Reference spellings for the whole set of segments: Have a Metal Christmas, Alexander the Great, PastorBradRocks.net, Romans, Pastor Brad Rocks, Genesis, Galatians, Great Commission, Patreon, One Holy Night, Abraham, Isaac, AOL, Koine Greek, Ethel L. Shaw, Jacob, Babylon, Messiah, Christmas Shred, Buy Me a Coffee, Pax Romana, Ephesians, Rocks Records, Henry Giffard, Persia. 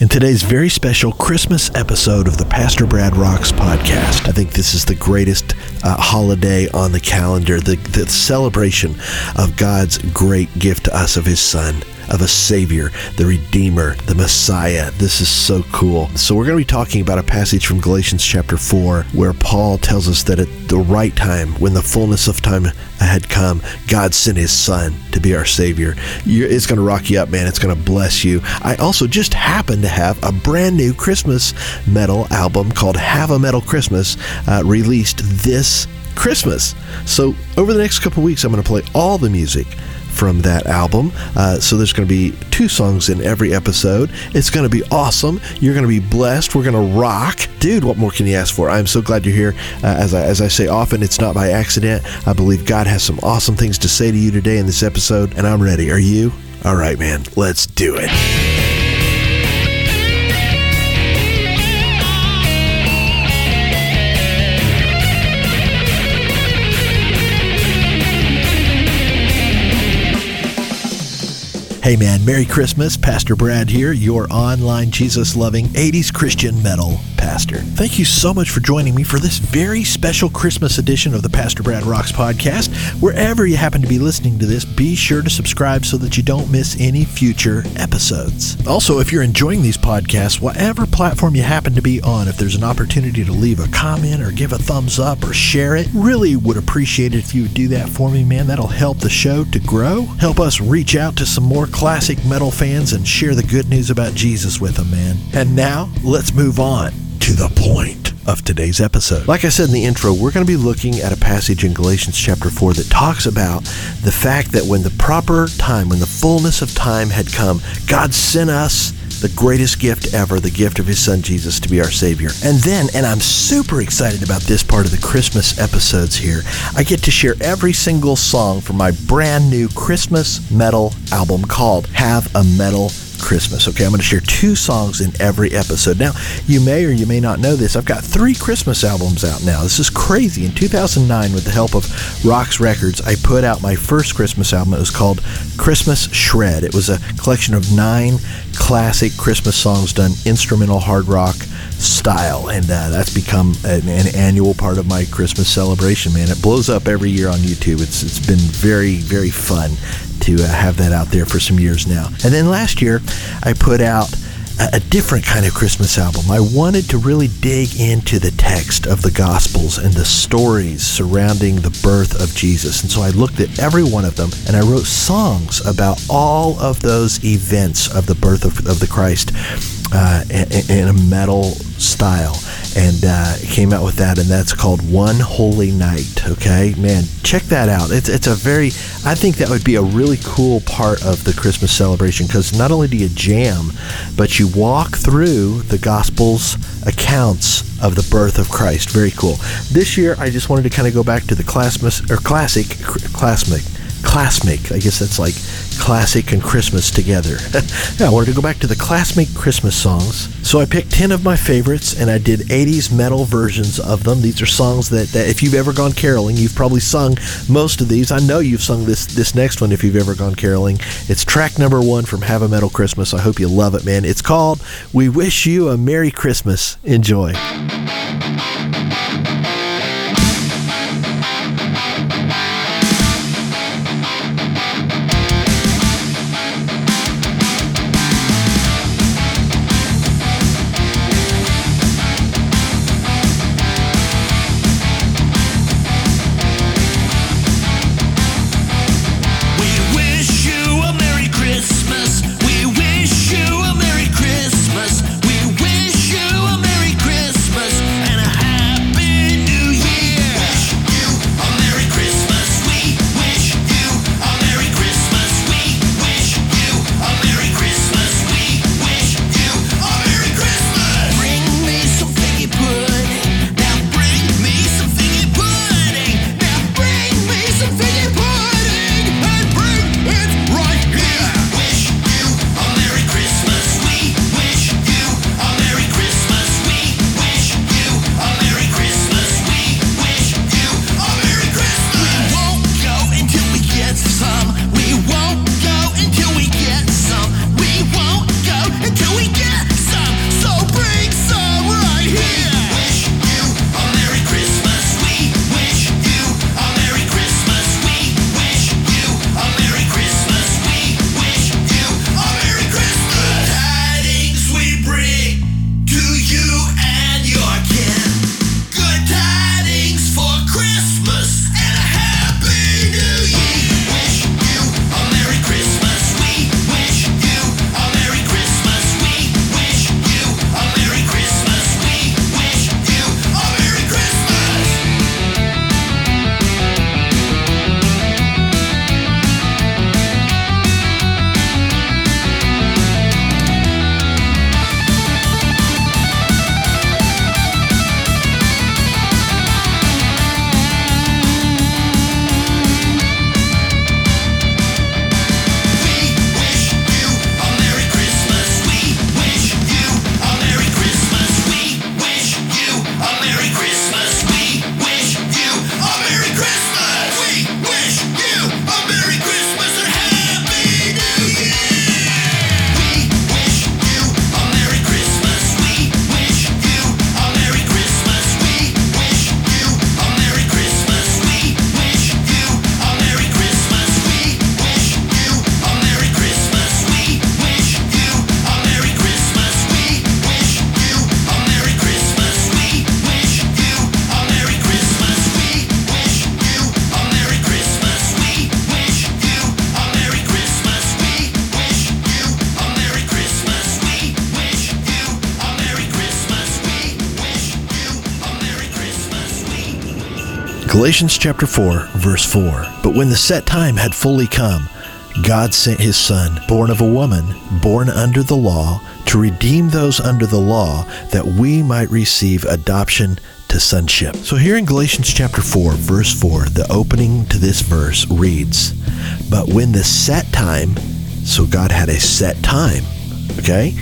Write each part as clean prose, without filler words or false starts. In today's very special Christmas episode of the Pastor Brad Rocks podcast, I think this is the greatest holiday on the calendar, the celebration of God's great gift to us of His Son, of a Savior, the Redeemer, the Messiah. This is so cool. So we're going to be talking about a passage from Galatians chapter 4 where Paul tells us that at the right time, when the fullness of time had come, God sent His Son to be our Savior. It's going to rock you up, man. It's going to bless you. I also just happen to have a brand new Christmas metal album called Have a Metal Christmas released this Christmas. So over the next couple weeks, I'm going to play all the music from that album. So there's going to be 2 songs in every episode. It's going to be awesome. You're going to be blessed. We're going to rock. Dude, what more can you ask for? I'm so glad you're here. As I say often, it's not by accident. I believe God has some awesome things to say to you today in this episode, and I'm ready. Are you? All right, man. Let's do it. Hey man, Merry Christmas. Pastor Brad here, your online Jesus-loving 80s Christian metal pastor. Thank you so much for joining me for this very special Christmas edition of the Pastor Brad Rocks podcast. Wherever you happen to be listening to this, be sure to subscribe so that you don't miss any future episodes. Also, if you're enjoying these podcasts, whatever platform you happen to be on, if there's an opportunity to leave a comment or give a thumbs up or share it, really would appreciate it if you would do that for me, man. That'll help the show to grow, help us reach out to some more classic metal fans and share the good news about Jesus with them, man. And now, let's move on to the point of today's episode. Like I said in the intro, we're going to be looking at a passage in Galatians chapter 4 that talks about the fact that when the proper time, when the fullness of time had come, God sent us the greatest gift ever, the gift of His Son Jesus to be our Savior. And then, and I'm super excited about this part of the Christmas episodes here, I get to share every single song from my brand new Christmas metal album called Have a Metal Christmas. Okay, I'm going to share 2 songs in every episode. Now, you may or you may not know this. I've got 3 Christmas albums out now. This is crazy. In 2009, with the help of Rocks Records, I put out my first Christmas album. It was called Christmas Shred. It was a collection of 9 classic Christmas songs done instrumental hard rock style, and that's become an annual part of my Christmas celebration, man. It blows up every year on YouTube. It's been very, very fun to have that out there for some years now. And then last year, I put out a different kind of Christmas album. I wanted to really dig into the text of the Gospels and the stories surrounding the birth of Jesus. And so I looked at every one of them and I wrote songs about all of those events of the birth of the Christ in a metal style. And came out with that, and that's called One Holy Night. Okay, man, check that out. It's a very, I think that would be a really cool part of the Christmas celebration, because not only do you jam, but you walk through the Gospels' accounts of the birth of Christ. Very cool. This year, I just wanted to kind of go back to the classic, I guess that's like classic and Christmas together. Yeah, I wanted to go back to the classic Christmas songs. So I picked 10 of my favorites and I did 80s metal versions of them. These are songs that if you've ever gone caroling, you've probably sung most of these. I know you've sung this next one if you've ever gone caroling. It's track number 1 from Have a Metal Christmas. I hope you love it, man. It's called We Wish You a Merry Christmas. Enjoy. Galatians chapter 4, verse 4. But when the set time had fully come, God sent his Son, born of a woman, born under the law, to redeem those under the law, that we might receive adoption to sonship. So here in Galatians chapter 4, verse 4, the opening to this verse reads, but when the set time, so God had a set time, okay?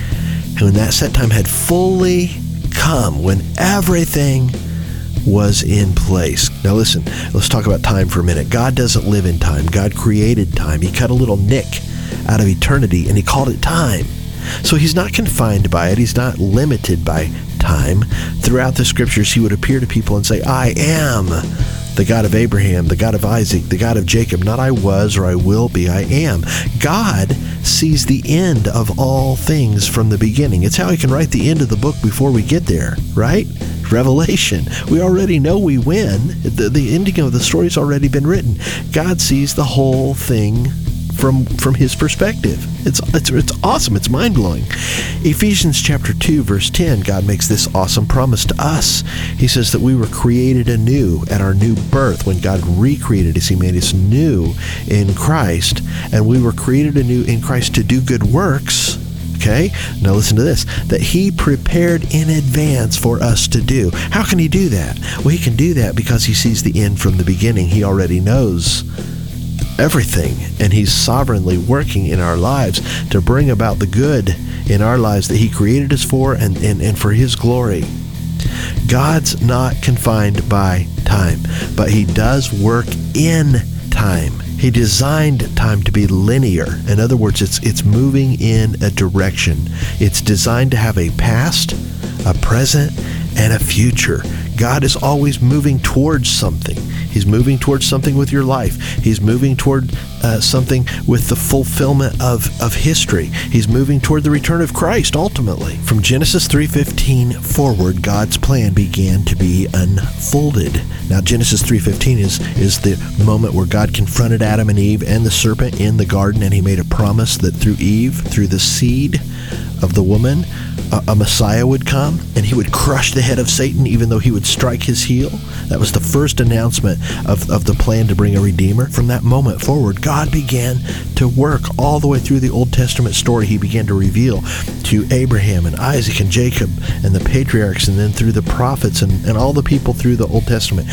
And when that set time had fully come, when everything was in place. Now listen, let's talk about time for a minute. God doesn't live in time. God created time. He cut a little nick out of eternity and he called it time. So he's not confined by it. He's not limited by time. Throughout the scriptures, he would appear to people and say, I am the God of Abraham, the God of Isaac, the God of Jacob. Not I was or I will be, I am. God sees the end of all things from the beginning. It's how he can write the end of the book before we get there, right? Revelation. We already know we win. The ending of the story's already been written. God sees the whole thing from his perspective. It's awesome. It's mind-blowing. Ephesians chapter 2, verse 10, God makes this awesome promise to us. He says that we were created anew at our new birth. When God recreated us, he made us new in Christ. And we were created anew in Christ to do good works. Okay? Now listen to this. That he prepared in advance for us to do. How can he do that? Well, he can do that because he sees the end from the beginning. He already knows everything, and he's sovereignly working in our lives to bring about the good in our lives that he created us for and for his glory. God's not confined by time, but he does work in time. He designed time to be linear. In other words, it's moving in a direction. It's designed to have a past, a present, and a future. God is always moving towards something. He's moving towards something with your life. He's moving toward something with the fulfillment of history. He's moving toward the return of Christ, ultimately. From Genesis 3:15 forward, God's plan began to be unfolded. Now, Genesis 3:15 is the moment where God confronted Adam and Eve and the serpent in the garden, and he made a promise that through Eve, through the seed of the woman, a Messiah would come, and he would crush the head of Satan, even though he would strike his heel. That was the first announcement of the plan to bring a Redeemer. From that moment forward, God began to work all the way through the Old Testament story. He began to reveal to Abraham and Isaac and Jacob and the patriarchs, and then through the prophets and all the people through the Old Testament.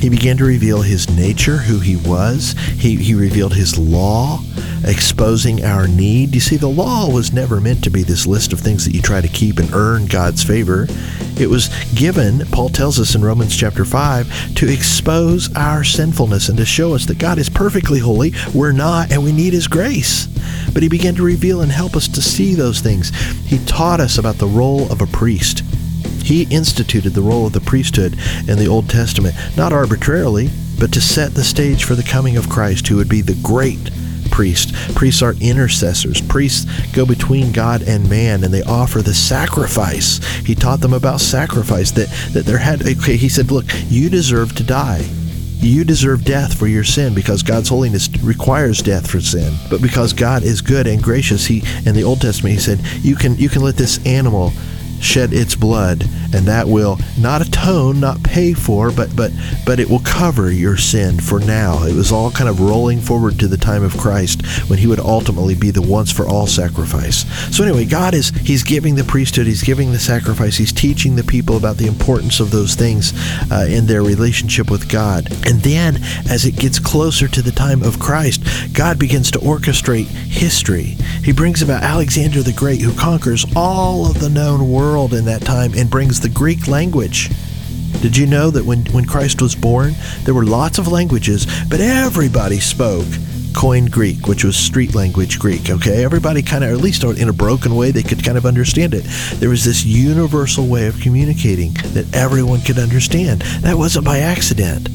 He began to reveal his nature, who he was. He revealed his law, exposing our need. You see, the law was never meant to be this list of things that you try to keep and earn God's favor. It was given, Paul tells us in Romans chapter 5, to expose our sinfulness and to show us that God is perfectly holy, we're not, and we need his grace. But he began to reveal and help us to see those things. He taught us about the role of a priest. He instituted the role of the priesthood in the Old Testament, not arbitrarily, but to set the stage for the coming of Christ, who would be the great priest. Priests are intercessors. Priests go between God and man, and they offer the sacrifice. He taught them about sacrifice, that there had, okay, he said, look, you deserve to die. You deserve death for your sin because God's holiness requires death for sin. But because God is good and gracious, he, in the Old Testament, he said, you can let this animal shed its blood, and that will not atone, not pay for, but it will cover your sin for now. It was all kind of rolling forward to the time of Christ, when he would ultimately be the once for all sacrifice. So anyway, God is, he's giving the priesthood, he's giving the sacrifice, he's teaching the people about the importance of those things in their relationship with God. And then, as it gets closer to the time of Christ, God begins to orchestrate history. He brings about Alexander the Great, who conquers all of the known world in that time and brings the Greek language. Did you know that when Christ was born, there were lots of languages, but everybody spoke Koine Greek, which was street language Greek, okay? Everybody kind of, or at least in a broken way, they could kind of understand it. There was this universal way of communicating that everyone could understand. That wasn't by accident.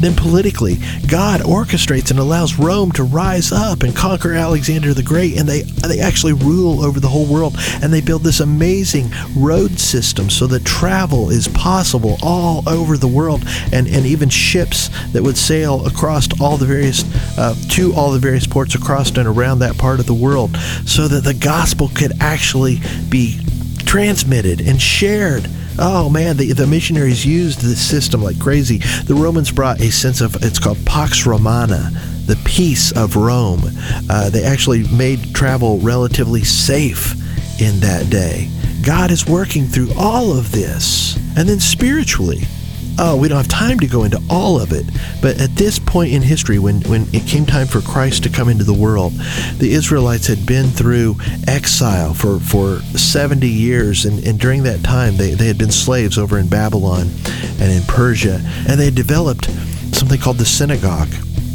Then politically, God orchestrates and allows Rome to rise up and conquer Alexander the Great, and they actually rule over the whole world, and they build this amazing road system so that travel is possible all over the world, and even ships that would sail across all the various to all the various ports across and around that part of the world, so that the gospel could actually be transmitted and shared Oh man, the missionaries used this system like crazy. The Romans brought a sense of, it's called Pax Romana, the peace of Rome. They actually made travel relatively safe in that day. God is working through all of this. And then spiritually, we don't have time to go into all of it, but at this point in history, when it came time for Christ to come into the world, the Israelites had been through exile for 70 years, and during that time, they had been slaves over in Babylon and in Persia, and they had developed something called the synagogue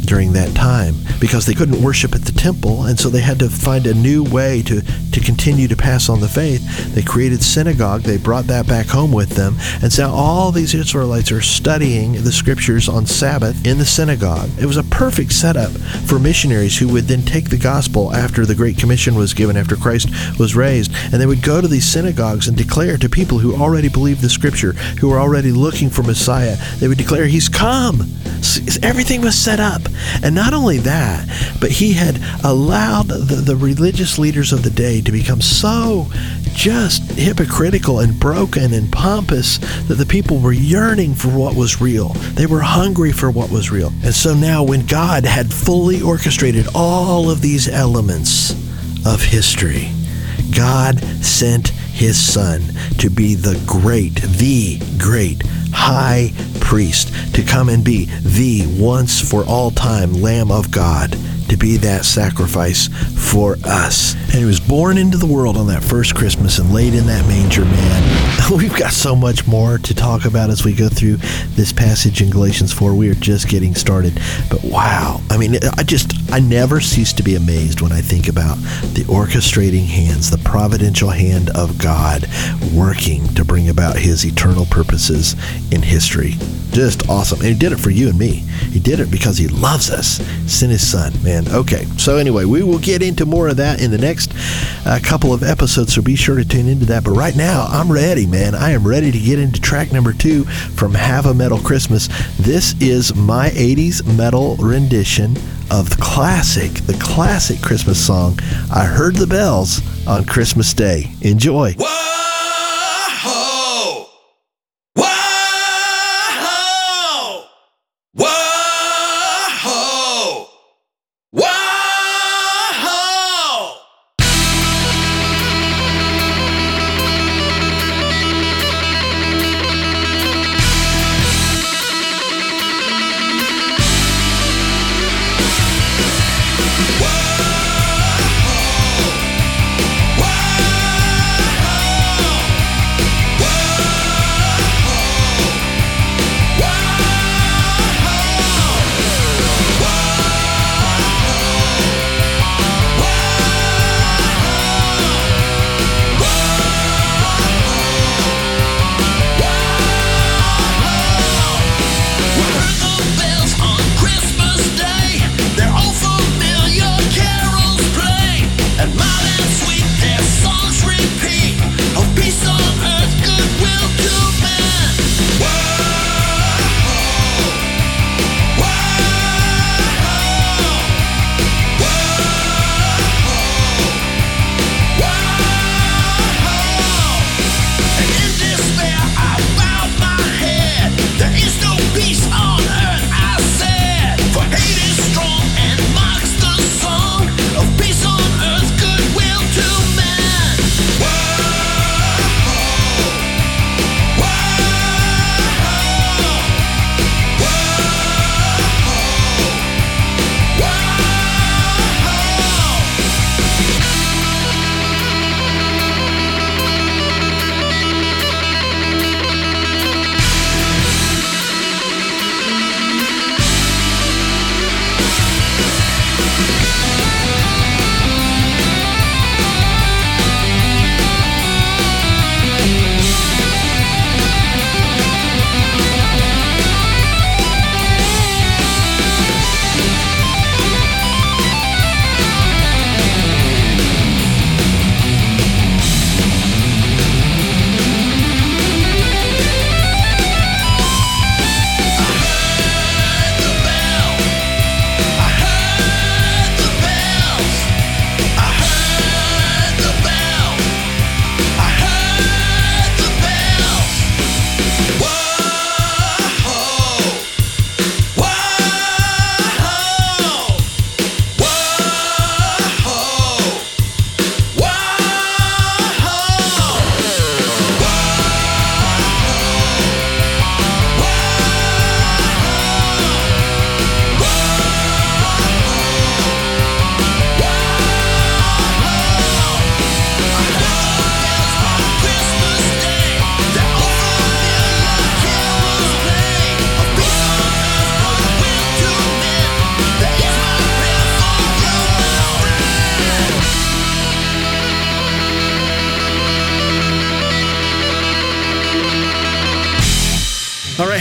during that time, because they couldn't worship at the temple, and so they had to find a new way to continue to pass on the faith. They created synagogue, they brought that back home with them, and so all these Israelites are studying the scriptures on Sabbath in the synagogue. It was a perfect setup for missionaries who would then take the gospel after the Great Commission was given, after Christ was raised, and they would go to these synagogues and declare to people who already believed the scripture, who were already looking for Messiah, they would declare, He's come! Everything was set up. And not only that, but he had allowed the religious leaders of the day to become so just hypocritical and broken and pompous that the people were yearning for what was real. They were hungry for what was real. And so now, when God had fully orchestrated all of these elements of history, God sent His Son to be the great high priest, to come and be the once for all time Lamb of God, to be that sacrifice for us. And He was born into the world on that first Christmas and laid in that manger, man. We've got so much more to talk about as we go through this passage in Galatians 4. We are just getting started. But wow, I mean, I never cease to be amazed when I think about the orchestrating hands, the providential hand of God working to bring about His eternal purposes in history. Just awesome. And He did it for you and me. He did it because He loves us. Sent His Son, man. Okay. So anyway, we will get into more of that in the next couple of episodes, so be sure to tune into that. But right now, I'm ready, man. I am ready to get into track number 2 from Have a Metal Christmas. This is my 80s metal rendition of the classic Christmas song, I Heard the Bells on Christmas Day. Enjoy. Whoa!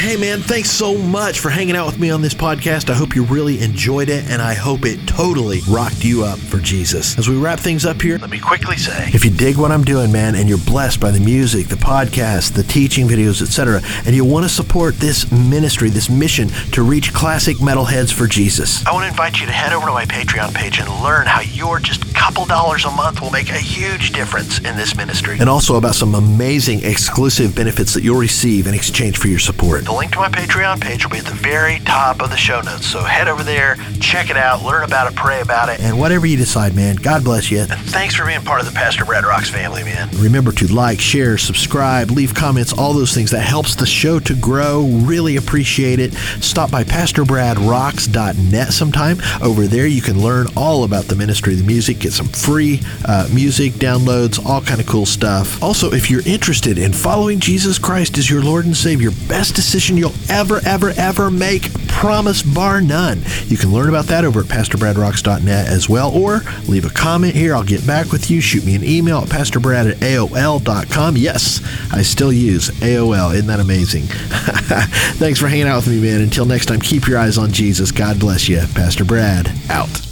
Hey man, thanks so much for hanging out with me on this podcast. I hope you really enjoyed it, and I hope it totally rocked you up for Jesus. As we wrap things up here, let me quickly say, if you dig what I'm doing, man, and you're blessed by the music, the podcast, the teaching videos, etc., and you want to support this ministry, this mission to reach classic metalheads for Jesus, I want to invite you to head over to my Patreon page and learn how your just couple dollars a month will make a huge difference in this ministry. And also about some amazing exclusive benefits that you'll receive in exchange for your support. The link to my Patreon page will be at the very top of the show notes. So head over there, check it out, learn about it, pray about it. And whatever you decide, man, God bless you. And thanks for being part of the Pastor Brad Rocks family, man. Remember to like, share, subscribe, leave comments, all those things. That helps the show to grow. Really appreciate it. Stop by PastorBradRocks.net sometime. Over there, you can learn all about the ministry, the music, get some free music downloads, all kind of cool stuff. Also, if you're interested in following Jesus Christ as your Lord and Savior, best decision you'll ever make, promise bar none. You can learn about that over at PastorBradRocks.net as well, or leave a comment here. I'll get back with you. Shoot me an email at PastorBrad@AOL.com. Yes, I still use AOL. Isn't that amazing? Thanks for hanging out with me, man. Until next time, keep your eyes on Jesus. God bless you. Pastor Brad, out.